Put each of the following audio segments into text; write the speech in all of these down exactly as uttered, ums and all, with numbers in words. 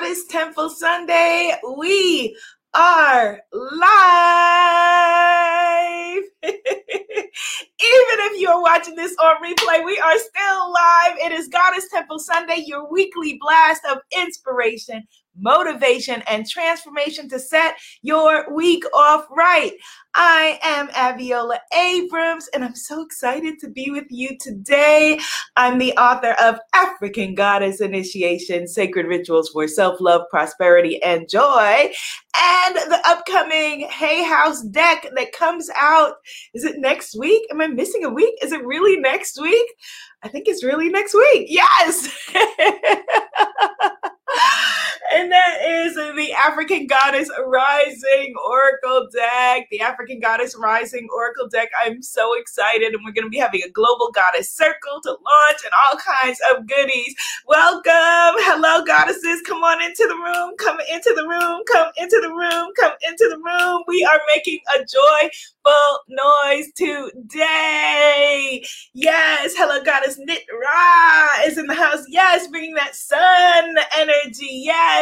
Goddess Temple Sunday. We are live. Even if you're watching this on replay, we are still live. It is Goddess Temple Sunday, your weekly blast of inspiration, motivation, and transformation to set your week off right. I am Aviola Abrams, and I'm so excited to be with you today. I'm the author of African Goddess Initiation, Sacred Rituals for Self-Love, Prosperity, and Joy, and the upcoming Hay House deck that comes out. Is it next week? Am I missing a week? Is it really next week? I think it's really next week. Yes! And that is the African Goddess Rising Oracle Deck. The African Goddess Rising Oracle Deck. I'm so excited. And we're going to be having a global goddess circle to launch and all kinds of goodies. Welcome. Hello, goddesses. Come on into the room. Come into the room. Come into the room. Come into the room. We are making a joyful noise today. Yes. Hello, goddess Nit Ra is in the house. Yes. Bringing that sun energy. Yes.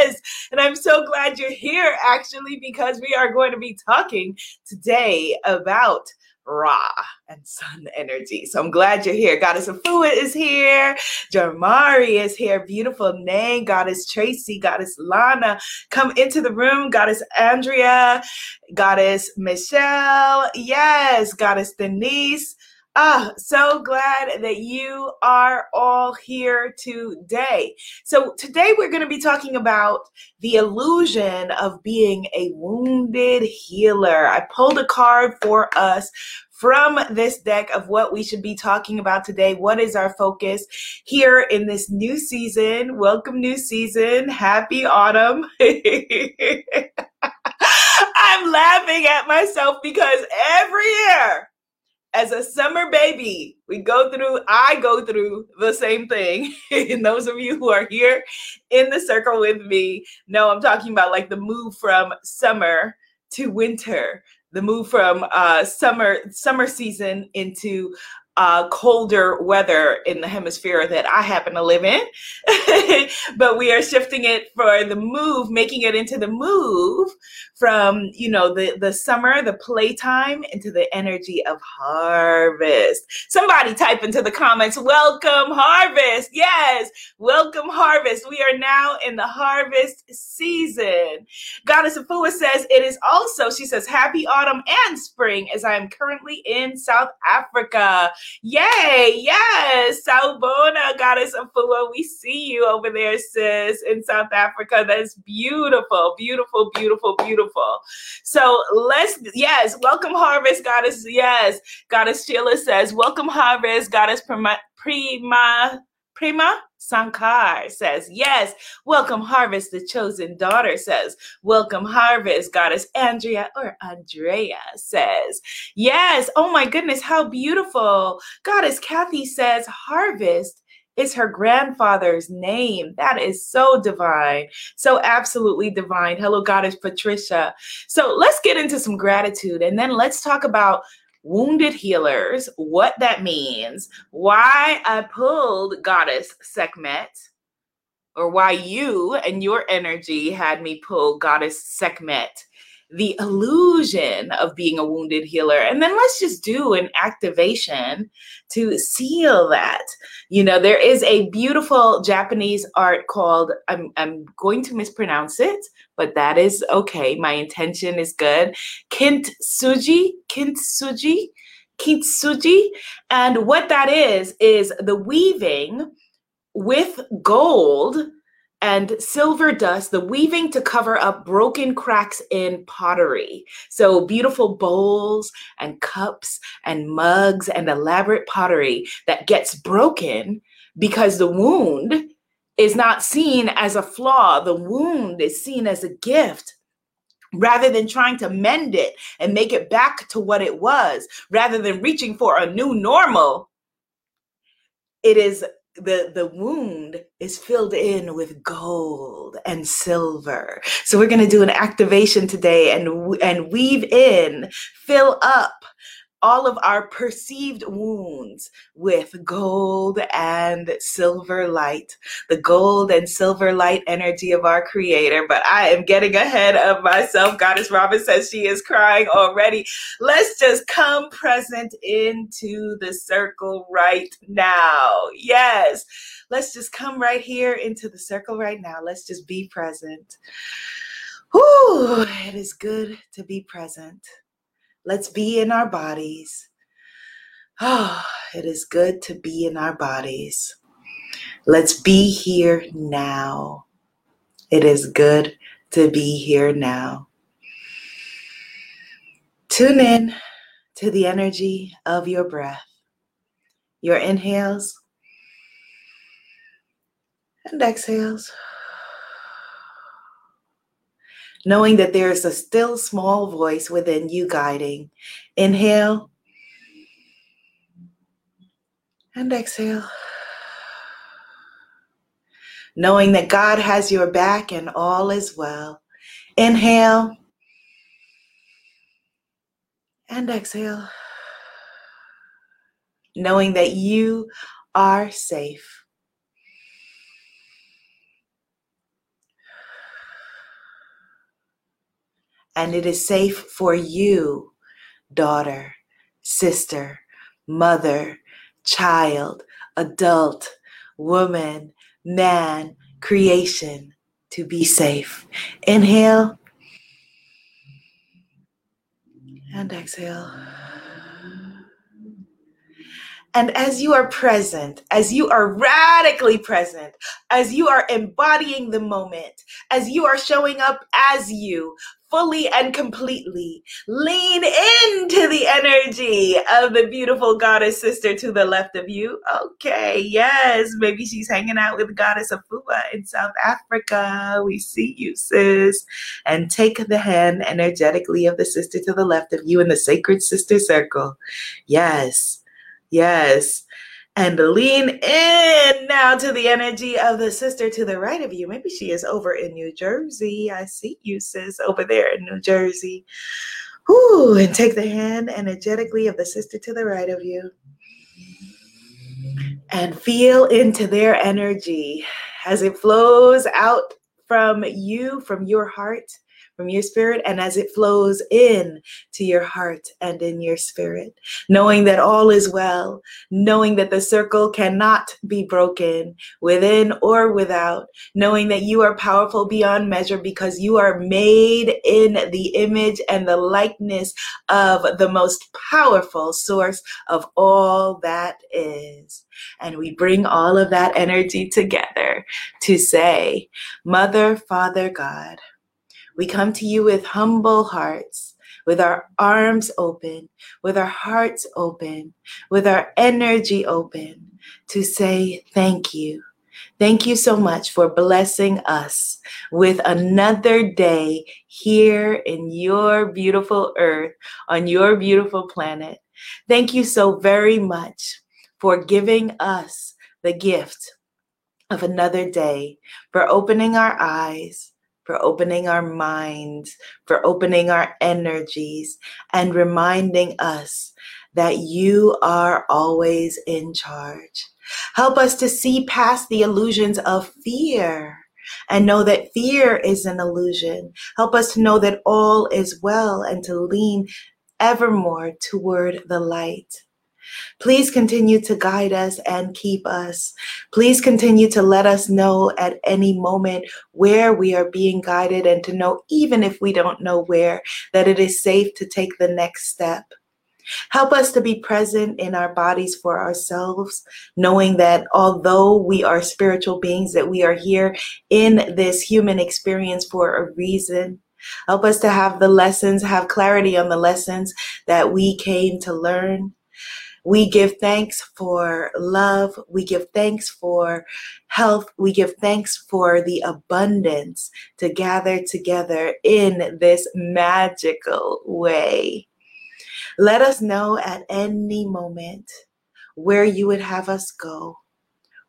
And I'm so glad you're here, actually, because we are going to be talking today about Ra and sun energy. So I'm glad you're here. Goddess Afua is here. Jarmari is here. Beautiful name. Goddess Tracy. Goddess Lana. Come into the room. Goddess Andrea. Goddess Michelle. Yes. Goddess Denise. Ah, so glad that you are all here today. So today we're going to be talking about the illusion of being a wounded healer. I pulled a card for us from this deck of what we should be talking about today. What is our focus here in this new season? Welcome, new season. Happy autumn. I'm laughing at myself because every year, as a summer baby, we go through, I go through the same thing. And those of you who are here in the circle with me know I'm talking about like the move from summer to winter, the move from uh, summer summer season into Uh, colder weather in the hemisphere that I happen to live in, but we are shifting it for the move, making it into the move from, you know, the, the summer, the playtime, into the energy of harvest. Somebody type into the comments, welcome harvest. Yes, welcome harvest. We are now in the harvest season. Goddess Afua says it is also, she says, happy autumn and spring as I am currently in South Africa. Yay, yes, Sawubona, Goddess Afua, we see you over there, sis, in South Africa. That's beautiful, beautiful, beautiful, beautiful. So let's, yes, welcome harvest, Goddess, yes. Goddess Sheila says, welcome harvest, Goddess Prima, Prima, Prima Sankar says, yes, welcome harvest, the chosen daughter says, welcome harvest, Goddess Andrea or Andrea says, yes, oh my goodness, how beautiful. Goddess Kathy says, harvest is her grandfather's name. That is so divine, so absolutely divine. Hello, Goddess Patricia. So let's get into some gratitude and then let's talk about wounded healers, what that means, why I pulled Goddess Sekhmet, or why you and your energy had me pull Goddess Sekhmet, the illusion of being a wounded healer. And then let's just do an activation to seal that. You know, there is a beautiful Japanese art called, I'm, I'm going to mispronounce it, but that is okay. My intention is good. Kintsugi, kintsugi, kintsugi. And what that is, is the weaving with gold and silver dust, the weaving to cover up broken cracks in pottery. So beautiful bowls and cups and mugs and elaborate pottery that gets broken because the wound is not seen as a flaw. The wound is seen as a gift. Rather than trying to mend it and make it back to what it was, rather than reaching for a new normal, it is The, the wound is filled in with gold and silver. So we're going to do an activation today and, and weave in, fill up all of our perceived wounds with gold and silver light, the gold and silver light energy of our creator. But I am getting ahead of myself. Goddess Robin says she is crying already. Let's just come present into the circle right now. Yes, let's just come right here into the circle right now. Let's just be present. Whew, it is good to be present. Let's be in our bodies. Oh, it is good to be in our bodies. Let's be here now. It is good to be here now. Tune in to the energy of your breath, your inhales and exhales. Knowing that there is a still small voice within you guiding. Inhale and exhale. Knowing that God has your back and all is well. Inhale and exhale. Knowing that you are safe. And it is safe for you, daughter, sister, mother, child, adult, woman, man, creation, to be safe. Inhale and exhale. And as you are present, as you are radically present, as you are embodying the moment, as you are showing up as you, fully and completely, lean into the energy of the beautiful goddess sister to the left of you. Okay, yes, maybe she's hanging out with goddess Afuba in South Africa. We see you, sis. And take the hand energetically of the sister to the left of you in the sacred sister circle. Yes, yes. And lean in now to the energy of the sister to the right of you. Maybe she is over in New Jersey. I see you, sis, over there in New Jersey. Ooh, and take the hand energetically of the sister to the right of you. And feel into their energy as it flows out from you, from your heart, from your spirit, and as it flows in to your heart and in your spirit, knowing that all is well, knowing that the circle cannot be broken within or without, knowing that you are powerful beyond measure because you are made in the image and the likeness of the most powerful source of all that is. And we bring all of that energy together to say, Mother, Father, God, we come to you with humble hearts, with our arms open, with our hearts open, with our energy open to say thank you. Thank you so much for blessing us with another day here in your beautiful earth, on your beautiful planet. Thank you so very much for giving us the gift of another day, for opening our eyes, for opening our minds, for opening our energies, and reminding us that you are always in charge. Help us to see past the illusions of fear and know that fear is an illusion. Help us to know that all is well and to lean evermore toward the light. Please continue to guide us and keep us. Please continue to let us know at any moment where we are being guided and to know, even if we don't know where, that it is safe to take the next step. Help us to be present in our bodies for ourselves, knowing that although we are spiritual beings, that we are here in this human experience for a reason. Help us to have the lessons, have clarity on the lessons that we came to learn. We give thanks for love. We give thanks for health. We give thanks for the abundance to gather together in this magical way. Let us know at any moment where you would have us go,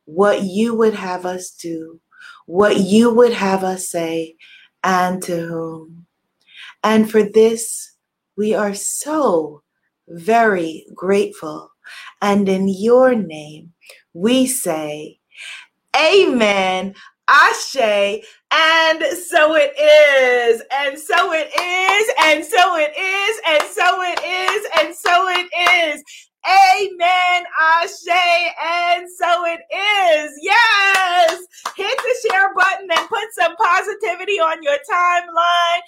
what you would have us do, what you would have us say, and to whom. And for this, we are so very grateful. And in your name, we say, Amen, Ashe, and so it is, and so it is, and so it is, and so it is, and so it is. Amen, Ashe, and so it is. Yes, hit the share button and put some positivity on your timeline.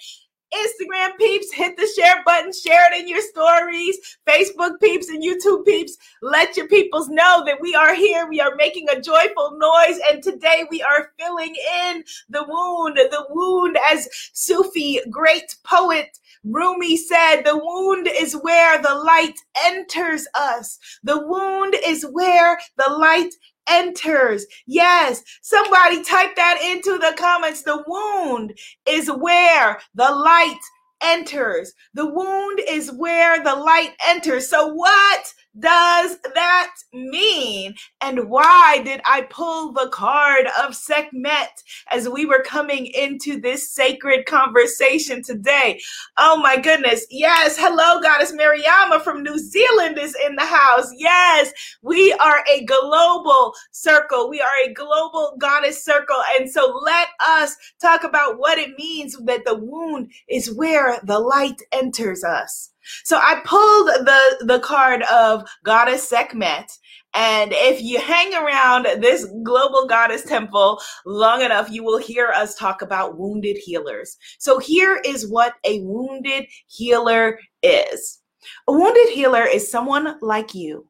Instagram peeps, hit the share button, share it in your stories. Facebook peeps and YouTube peeps, let your peoples know that we are here. We are making a joyful noise, and today we are filling in the wound, the wound, as Sufi great poet Rumi said, the wound is where the light enters us. The wound is where the light enters. Yes, somebody type that into the comments. The wound is where the light enters. The wound is where the light enters. So what does that mean? And why did I pull the card of Sekhmet as we were coming into this sacred conversation today? Oh my goodness. Yes. Hello, Goddess Mariama from New Zealand is in the house. Yes. We are a global circle. We are a global goddess circle. And so let us talk about what it means that the wound is where the light enters us. So I pulled the, the card of Goddess Sekhmet. And if you hang around this global goddess temple long enough, you will hear us talk about wounded healers. So here is what a wounded healer is. A wounded healer is someone like you,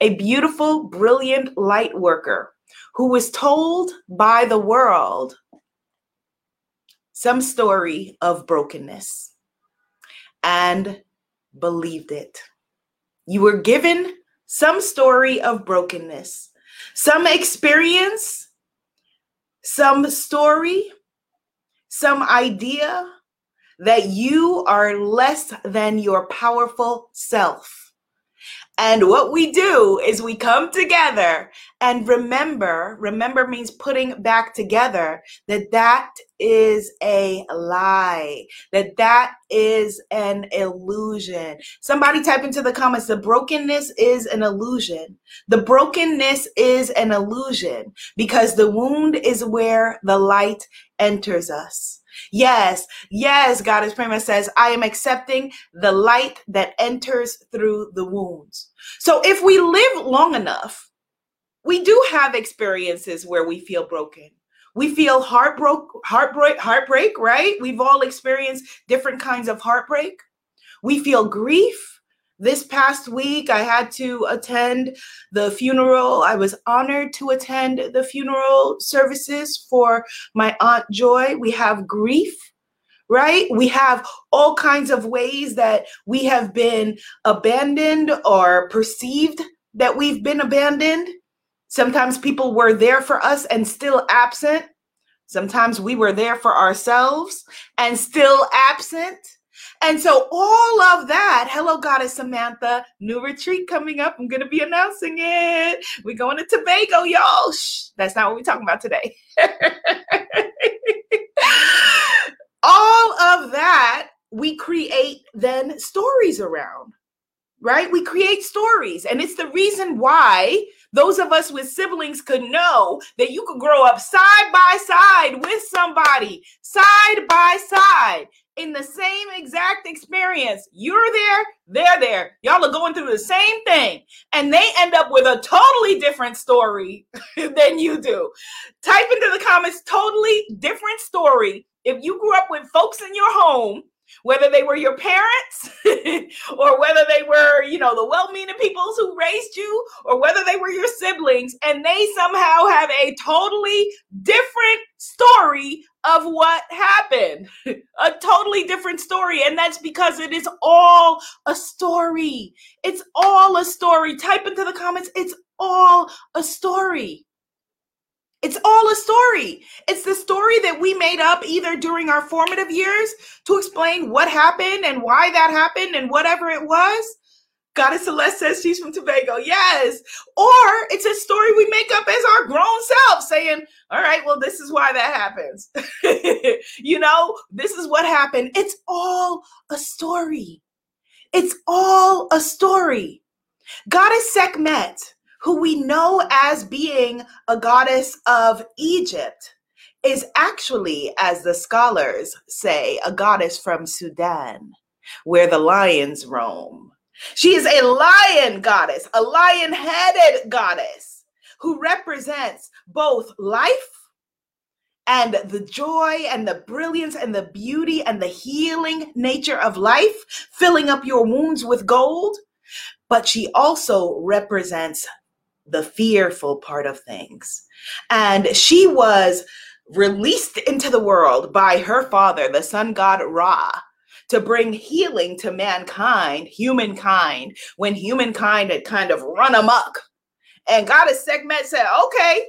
a beautiful, brilliant light worker who was told by the world some story of brokenness and believed it. You were given some story of brokenness, some experience, some story, some idea that you are less than your powerful self. And what we do is we come together and remember, remember means putting back together, that that is a lie, that that is an illusion. Somebody type into the comments, the brokenness is an illusion. The brokenness is an illusion because the wound is where the light enters us. Yes, yes, Goddess Prema says, I am accepting the light that enters through the wounds. So if we live long enough, we do have experiences where we feel broken. We feel heartbreak, heartbreak, heartbreak, right? We've all experienced different kinds of heartbreak. We feel grief. This past week, I had to attend the funeral. I was honored to attend the funeral services for my Aunt Joy. We have grief, right? We have all kinds of ways that we have been abandoned or perceived that we've been abandoned. Sometimes people were there for us and still absent. Sometimes we were there for ourselves and still absent. And so all of that, hello, Goddess Samantha, new retreat coming up. I'm going to be announcing it. We're going to Tobago, y'all. Shh, that's not what we're talking about today. All of that, we create then stories around, right? We create stories. And it's the reason why those of us with siblings could know that you could grow up side by side with somebody, side by side, in the same exact experience. You're there, they're there. Y'all are going through the same thing. And they end up with a totally different story than you do. Type into the comments, totally different story. If you grew up with folks in your home, whether they were your parents or whether they were, you know, the well-meaning peoples who raised you, or whether they were your siblings, and they somehow have a totally different story of what happened, a totally different story. And that's because it is all a story. It's all a story. Type into the comments, it's all a story. It's all a story. It's the story that we made up either during our formative years to explain what happened and why that happened and whatever it was. Goddess Celeste says she's from Tobago. Yes. Or it's a story we make up as our grown self saying, all right, well, this is why that happens. You know, this is what happened. It's all a story. It's all a story. Goddess Sekhmet, who we know as being a goddess of Egypt, is actually, as the scholars say, a goddess from Sudan, where the lions roam. She is a lion goddess, a lion-headed goddess who represents both life and the joy and the brilliance and the beauty and the healing nature of life, filling up your wounds with gold. But she also represents the fearful part of things. And she was released into the world by her father, the sun god Ra, to bring healing to mankind, humankind, when humankind had kind of run amok. And Goddess Sekhmet said, okay,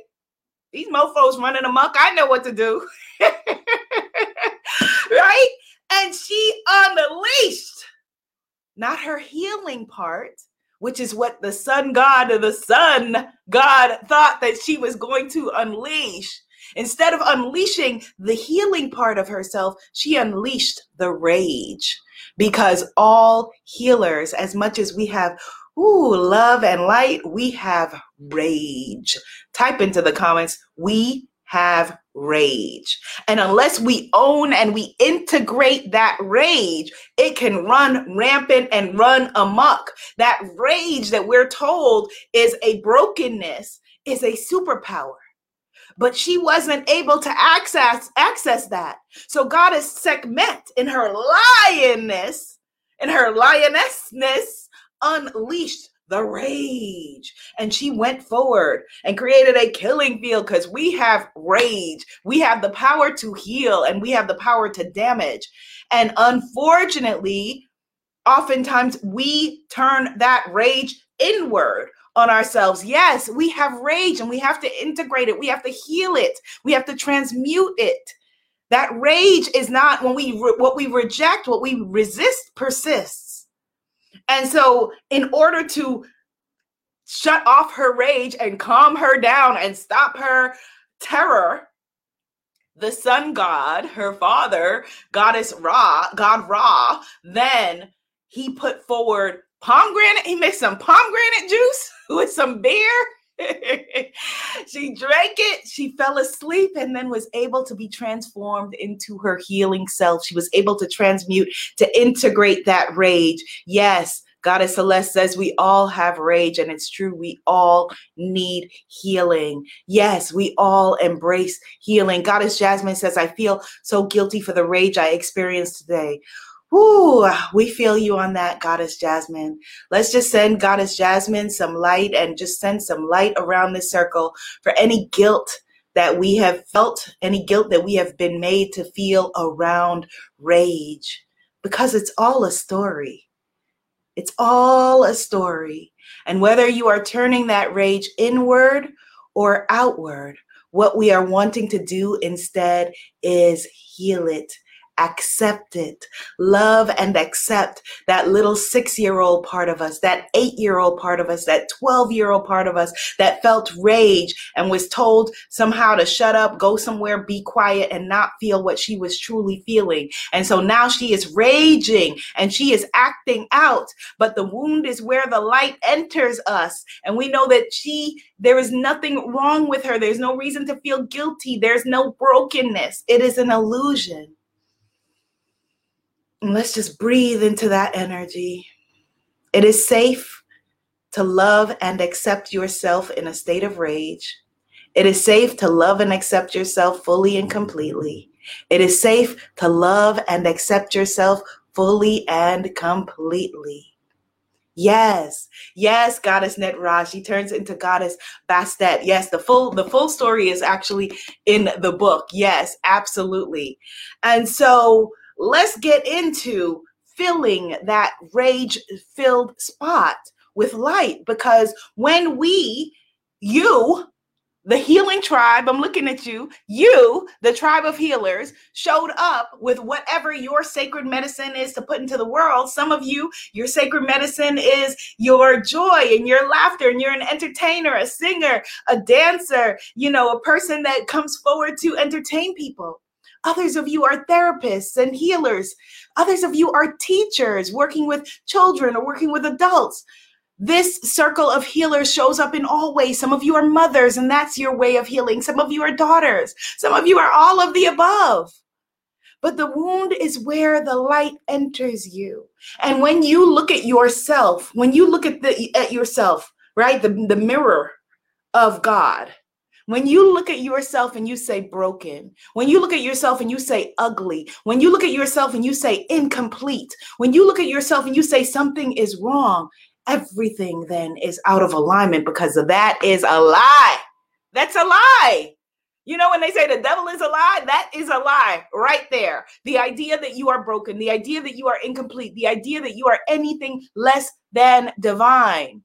these mofos running amok, I know what to do. Right? And she unleashed not her healing part, which is what the sun god or the sun god thought that she was going to unleash. Instead of unleashing the healing part of herself, she unleashed the rage, because all healers, as much as we have ooh, love and light, we have rage. Type into the comments, we have rage. And unless we own and we integrate that rage, it can run rampant and run amok. That rage that we're told is a brokenness, is a superpower. But she wasn't able to access access that. So Goddess Sekhmet, in her lionness, in her lionessness, unleashed the rage. And she went forward and created a killing field, because we have rage. We have the power to heal, and we have the power to damage. And unfortunately, oftentimes we turn that rage inward on ourselves. Yes, we have rage, and we have to integrate it. We have to heal it. We have to transmute it. That rage is not when we re- what we reject, what we resist persists. And so in order to shut off her rage and calm her down and stop her terror, the sun god, her father, goddess Ra, god Ra, then he put forward pomegranate. He mixed some pomegranate juice with some beer. She drank it. She fell asleep and then was able to be transformed into her healing self. She was able to transmute, to integrate that rage. Yes, Goddess Celeste says we all have rage, and it's true. We all need healing. Yes, we all embrace healing. Goddess Jasmine says, I feel so guilty for the rage I experienced today. Ooh, we feel you on that, Goddess Jasmine. Let's just send Goddess Jasmine some light, and just send some light around this circle for any guilt that we have felt, any guilt that we have been made to feel around rage, because it's all a story. It's all a story. And whether you are turning that rage inward or outward, what we are wanting to do instead is heal it. Accept it. Love and accept that little six-year-old part of us, that eight-year-old part of us, that twelve-year-old part of us that felt rage and was told somehow to shut up, go somewhere, be quiet, and not feel what she was truly feeling. And so now she is raging and she is acting out. But the wound is where the light enters us. And we know that she, there is nothing wrong with her. There's no reason to feel guilty. There's no brokenness. It is an illusion. And let's just breathe into that energy. It is safe to love and accept yourself in a state of rage. It is safe to love and accept yourself fully and completely. It is safe to love and accept yourself fully and completely. Yes, yes, Goddess Netraj, she turns into Goddess Bastet. Yes, the full the full story is actually in the book. Yes, absolutely. And so let's get into filling that rage-filled spot with light, because when we, you, the healing tribe, I'm looking at you, you, the tribe of healers, showed up with whatever your sacred medicine is to put into the world. Some of you, your sacred medicine is your joy and your laughter, and you're an entertainer, a singer, a dancer, you know, a person that comes forward to entertain people. Others of you are therapists and healers. Others of you are teachers working with children or working with adults. This circle of healers shows up in all ways. Some of you are mothers, and that's your way of healing. Some of you are daughters. Some of you are all of the above. But the wound is where the light enters you. And when you look at yourself, when you look at the at yourself, right, the, the mirror of God, when you look at yourself and you say broken, when you look at yourself and you say ugly, when you look at yourself and you say incomplete, when you look at yourself and you say something is wrong, everything then is out of alignment, because that is a lie. That's a lie. You know, when they say the devil is a lie, that is a lie right there. The idea that you are broken, the idea that you are incomplete, the idea that you are anything less than divine.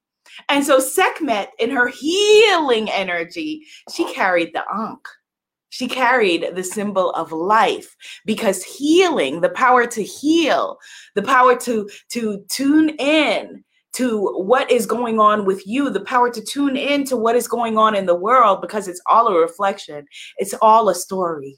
And so Sekhmet, in her healing energy, she carried the Ankh. She carried the symbol of life, because healing, the power to heal, the power to, to tune in to what is going on with you, the power to tune in to what is going on in the world, because it's all a reflection. It's all a story,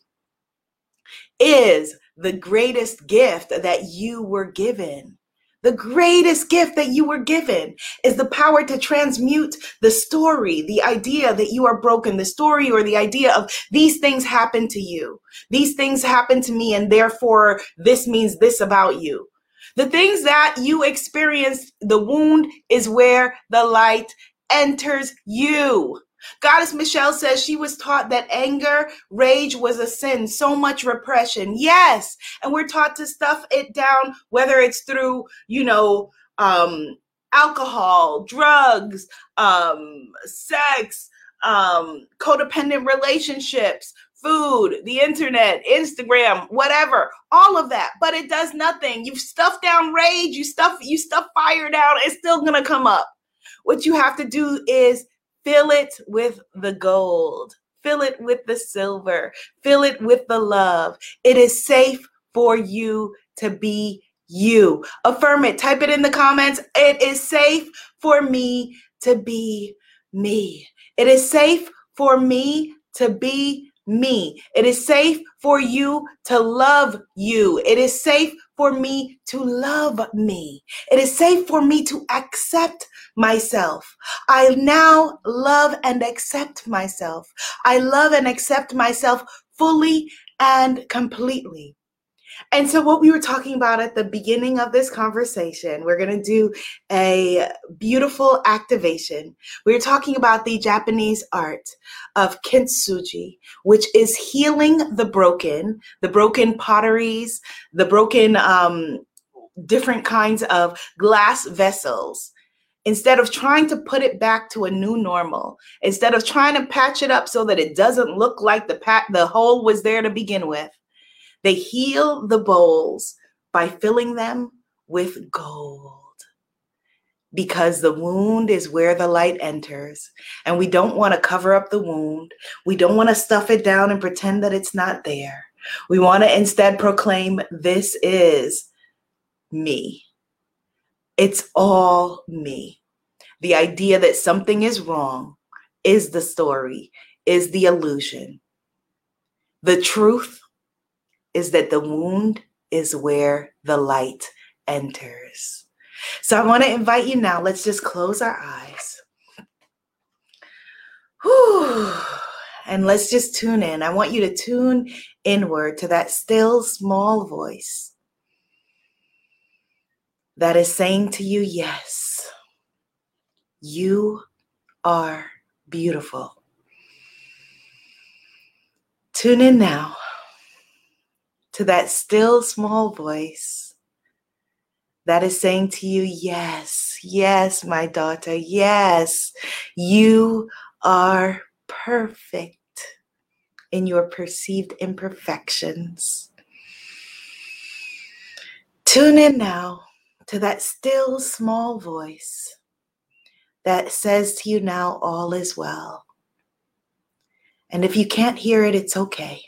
is the greatest gift that you were given. The greatest gift that you were given is the power to transmute the story, the idea that you are broken, the story or the idea of these things happen to you. These things happen to me, and therefore this means this about you. The things that you experienced, the wound is where the light enters you. Goddess Michelle says she was taught that anger, rage was a sin, so much repression. Yes, and we're taught to stuff it down, whether it's through, you know, um, alcohol, drugs, um, sex, um, codependent relationships, food, the internet, Instagram, whatever, all of that, but it does nothing. You stuff down rage, you stuff, you stuff fire down, it's still gonna come up. What you have to do is fill it with the gold, fill it with the silver, fill it with the love. It is safe for you to be you. Affirm it, type it in the comments. It is safe for me to be me. It is safe for me to be me. It is safe for you to love you. It is safe for me to love me. It is safe for me to accept myself. I now love and accept myself. I love and accept myself fully and completely. And so what we were talking about at the beginning of this conversation, we're going to do a beautiful activation. We're talking about the Japanese art of kintsugi, which is healing the broken, the broken potteries, the broken um, different kinds of glass vessels. Instead of trying to put it back to a new normal, instead of trying to patch it up so that it doesn't look like the pa- the hole was there to begin with, they heal the bowls by filling them with gold, because the wound is where the light enters, and we don't want to cover up the wound. We don't want to stuff it down and pretend that it's not there. We want to instead proclaim, this is me. It's all me. The idea that something is wrong is the story, is the illusion. The truth is that the wound is where the light enters. So I want to invite you now, let's just close our eyes. Whew. And let's just tune in. I want you to tune inward to that still small voice that is saying to you, yes, you are beautiful. Tune in now to that still small voice that is saying to you, yes, yes, my daughter, yes, you are perfect in your perceived imperfections. Tune in now to that still small voice that says to you now, all is well. And if you can't hear it, it's okay.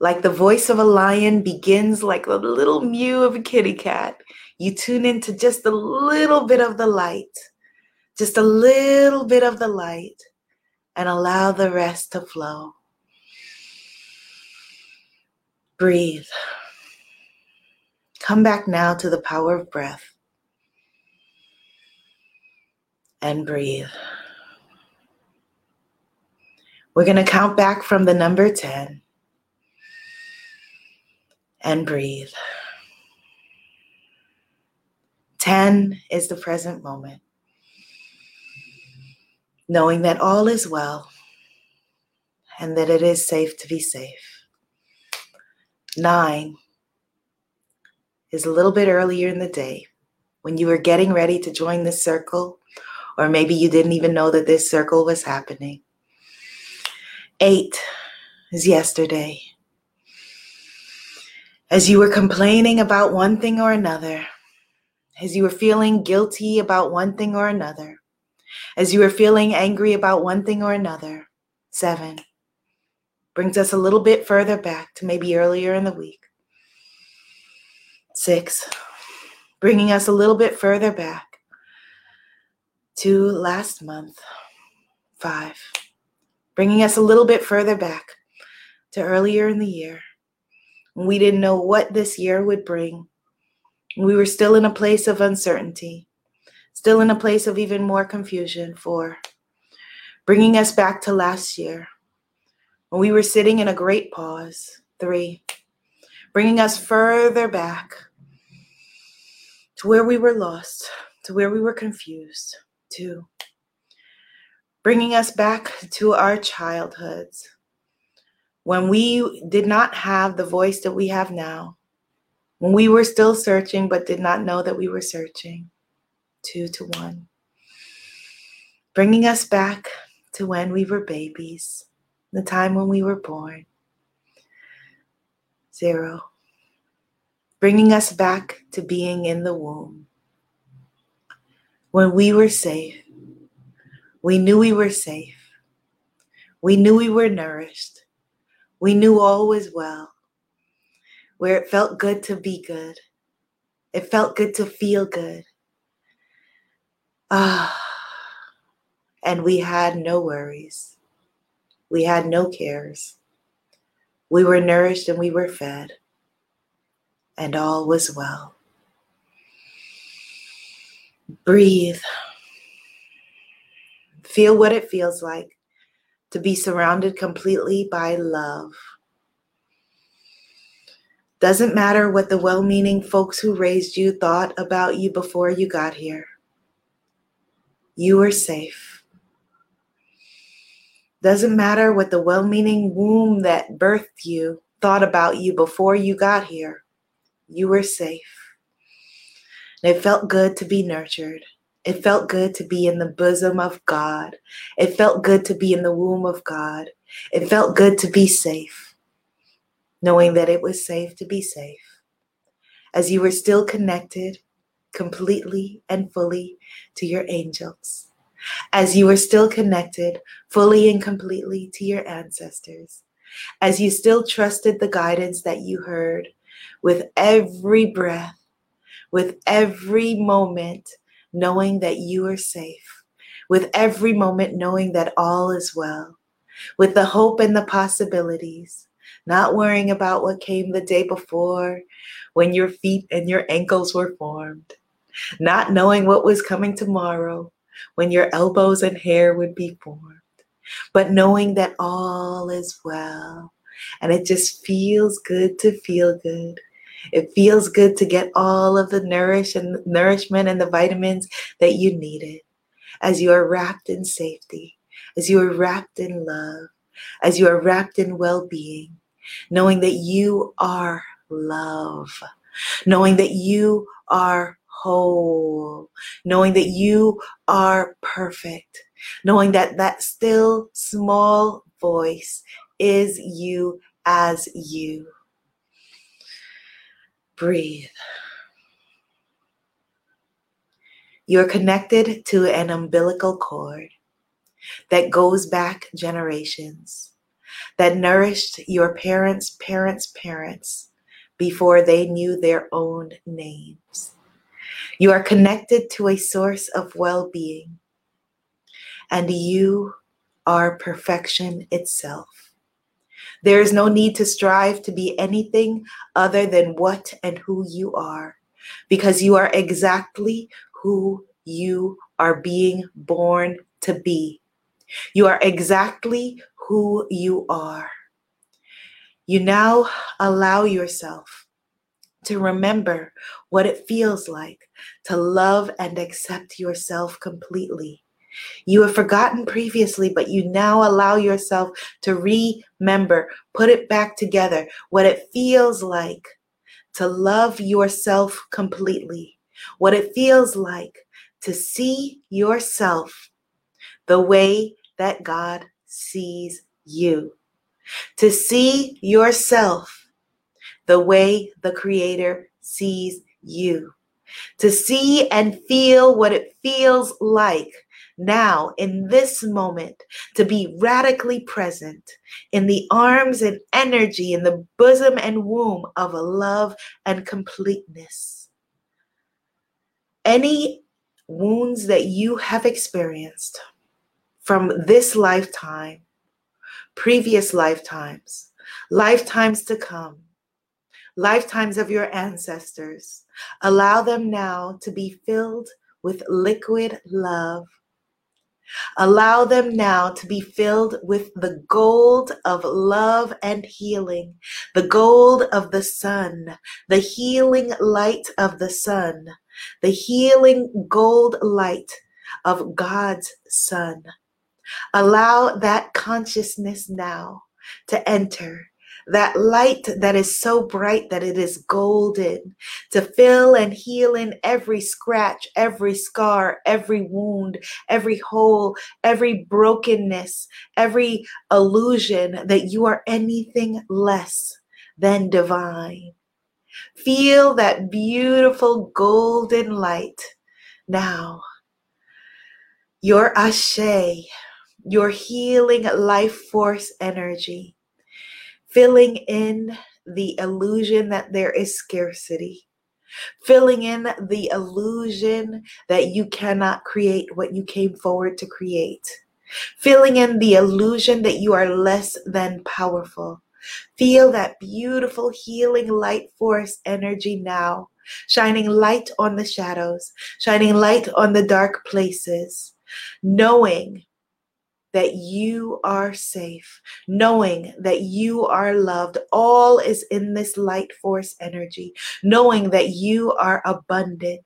Like the voice of a lion begins like the little mew of a kitty cat, you tune into just a little bit of the light, just a little bit of the light, and allow the rest to flow. Breathe. Come back now to the power of breath. And breathe. We're going to count back from the number ten. And breathe. ten is the present moment. Knowing that all is well and that it is safe to be safe. Nine is a little bit earlier in the day when you were getting ready to join this circle, or maybe you didn't even know that this circle was happening. Eight is yesterday. As you were complaining about one thing or another, as you were feeling guilty about one thing or another, as you were feeling angry about one thing or another. Seven brings us a little bit further back to maybe earlier in the week. Six, bringing us a little bit further back to last month. Five, bringing us a little bit further back to earlier in the year. We didn't know what this year would bring. We were still in a place of uncertainty. Still in a place of even more confusion. For bringing us back to last year when we were sitting in a great pause. Three, bringing us further back to where we were lost, to where we were confused. Two, bringing us back to our childhoods when we did not have the voice that we have now, when we were still searching but did not know that we were searching. Two to one. Bringing us back to when we were babies, the time when we were born. Zero. Bringing us back to being in the womb. When we were safe, we knew we were safe. We knew we were nourished. We knew all was well. Where it felt good to be good. It felt good to feel good. Ah, and we had no worries. We had no cares. We were nourished and we were fed. And all was well. Breathe. Feel what it feels like to be surrounded completely by love. Doesn't matter what the well-meaning folks who raised you thought about you before you got here. You are safe. Doesn't matter what the well-meaning womb that birthed you thought about you before you got here. You were safe. And it felt good to be nurtured. It felt good to be in the bosom of God. It felt good to be in the womb of God. It felt good to be safe, knowing that it was safe to be safe. As you were still connected completely and fully to your angels, as you are still connected fully and completely to your ancestors, as you still trusted the guidance that you heard with every breath, with every moment, knowing that you are safe, with every moment knowing that all is well, with the hope and the possibilities, not worrying about what came the day before when your feet and your ankles were formed. Not knowing what was coming tomorrow when your elbows and hair would be formed, but knowing that all is well. And it just feels good to feel good. It feels good to get all of the nourish and nourishment and the vitamins that you needed as you are wrapped in safety, as you are wrapped in love, as you are wrapped in well-being, knowing that you are love, knowing that you are whole, knowing that you are perfect, knowing that that still small voice is you as you. Breathe. You're connected to an umbilical cord that goes back generations, that nourished your parents' parents' parents before they knew their own names. You are connected to a source of well-being, and you are perfection itself. There is no need to strive to be anything other than what and who you are, because you are exactly who you are being born to be. You are exactly who you are. You now allow yourself to remember what it feels like to love and accept yourself completely. You have forgotten previously, but you now allow yourself to remember, put it back together, what it feels like to love yourself completely, what it feels like to see yourself the way that God sees you, to see yourself the way the Creator sees you, to see and feel what it feels like now in this moment to be radically present in the arms and energy, in the bosom and womb of a love and completeness. Any wounds that you have experienced from this lifetime, previous lifetimes, lifetimes to come, lifetimes of your ancestors, allow them now to be filled with liquid love. Allow them now to be filled with the gold of love and healing, the gold of the sun, the healing light of the sun, the healing gold light of God's sun. Allow that consciousness now to enter, that light that is so bright that it is golden, to fill and heal in every scratch, every scar, every wound, every hole, every brokenness, every illusion that you are anything less than divine. Feel that beautiful golden light now. Your Ashe, your healing life force energy, filling in the illusion that there is scarcity, filling in the illusion that you cannot create what you came forward to create, filling in the illusion that you are less than powerful. Feel that beautiful healing light force energy now, shining light on the shadows, shining light on the dark places. Knowing that you are safe, knowing that you are loved, all is in this light force energy, knowing that you are abundant,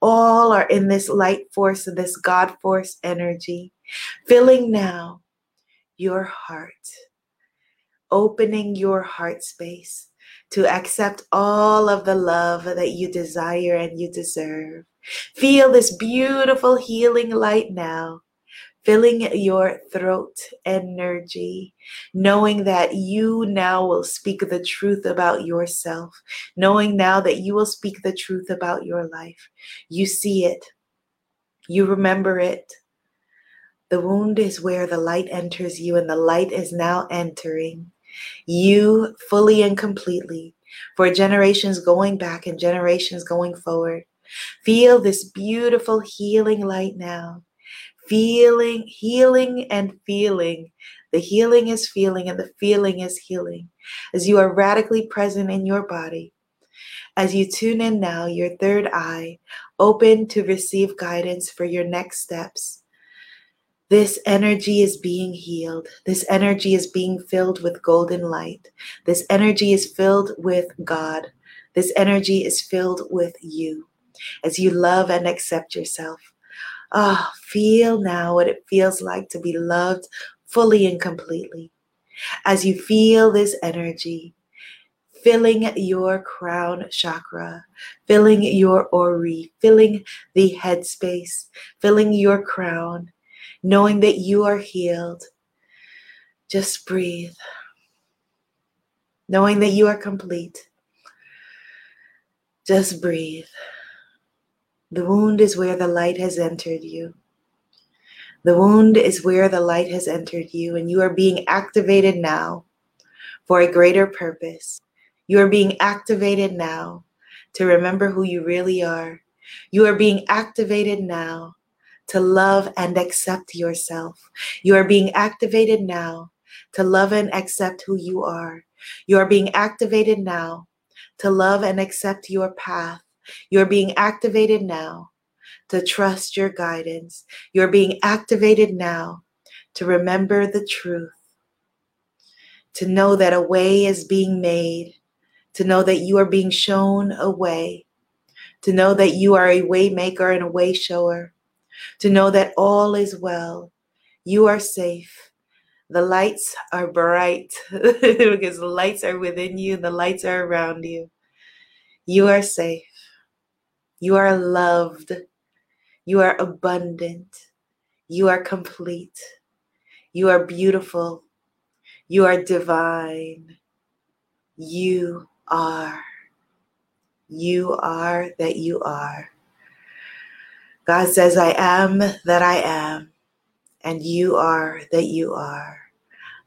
all are in this light force, this God force energy, filling now your heart, opening your heart space to accept all of the love that you desire and you deserve. Feel this beautiful healing light now, filling your throat energy, knowing that you now will speak the truth about yourself, knowing now that you will speak the truth about your life. You see it. You remember it. The wound is where the light enters you, and the light is now entering you fully and completely for generations going back and generations going forward. Feel this beautiful healing light now. Feeling, healing and feeling. The healing is feeling and the feeling is healing. As you are radically present in your body, as you tune in now, your third eye open to receive guidance for your next steps. This energy is being healed. This energy is being filled with golden light. This energy is filled with God. This energy is filled with you. As you love and accept yourself, oh, feel now what it feels like to be loved fully and completely. As you feel this energy, filling your crown chakra, filling your Ori, filling the headspace, filling your crown, knowing that you are healed. Just breathe, knowing that you are complete. Just breathe. The wound is where the light has entered you. The wound is where the light has entered you, and you are being activated now for a greater purpose. You are being activated now to remember who you really are. You are being activated now to love and accept yourself. You are being activated now to love and accept who you are. You are being activated now to love and accept your path. You're being activated now to trust your guidance. You're being activated now to remember the truth, to know that a way is being made, to know that you are being shown a way, to know that you are a way maker and a way shower, to know that all is well. You are safe. The lights are bright because the lights are within you. The lights are around you. You are safe. You are loved. You are abundant. You are complete. You are beautiful. You are divine. You are. You are that you are. God says, I am that I am, and you are that you are.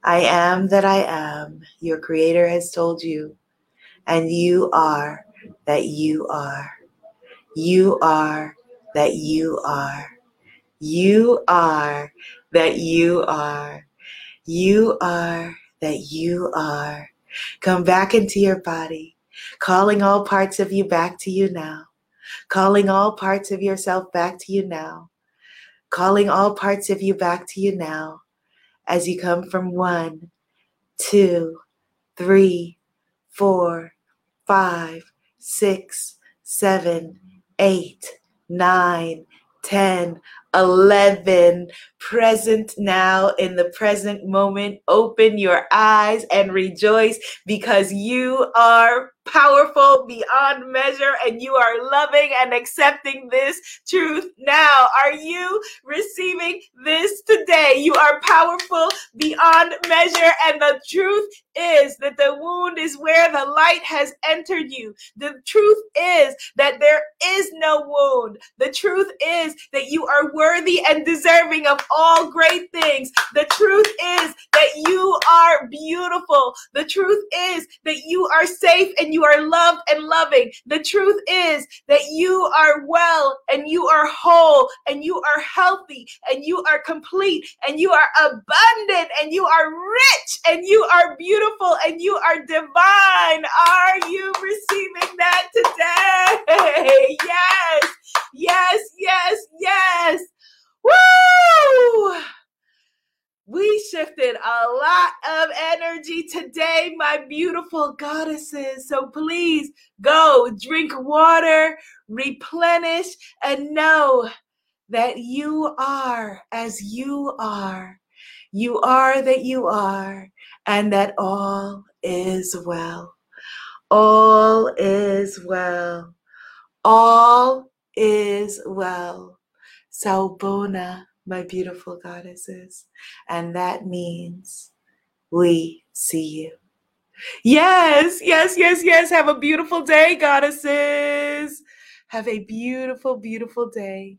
I am that I am, your creator has told you, and you are that you are. You are that you are. You are that you are. You are that you are. Come back into your body, calling all parts of you back to you now. Calling all parts of yourself back to you now. Calling all parts of you back to you now. As you come from one, two, three, four, five, six, seven, eight, nine, ten, eleven. Present now in the present moment. Open your eyes and rejoice because you are powerful beyond measure and you are loving and accepting this truth now. Are you receiving this today? You are powerful beyond measure, and the truth is that the wound is where the light has entered you. The truth is that there is no wound. The truth is that you are worthy and deserving of all great things. The truth is that you are beautiful. The truth is that you are safe and you are loved and loving. The truth is that you are well and you are whole and you are healthy and you are complete and you are abundant and you are rich and you are beautiful and you are divine. Are you receiving that today? Yes, yes, yes, yes. Woo! We shifted a lot of energy today, my beautiful goddesses. So please go drink water, replenish, and know that you are as you are. You are that you are, and that all is well. All is well. All is well. Saubona, my beautiful goddesses. And that means we see you. Yes, yes, yes, yes. Have a beautiful day, goddesses. Have a beautiful, beautiful day.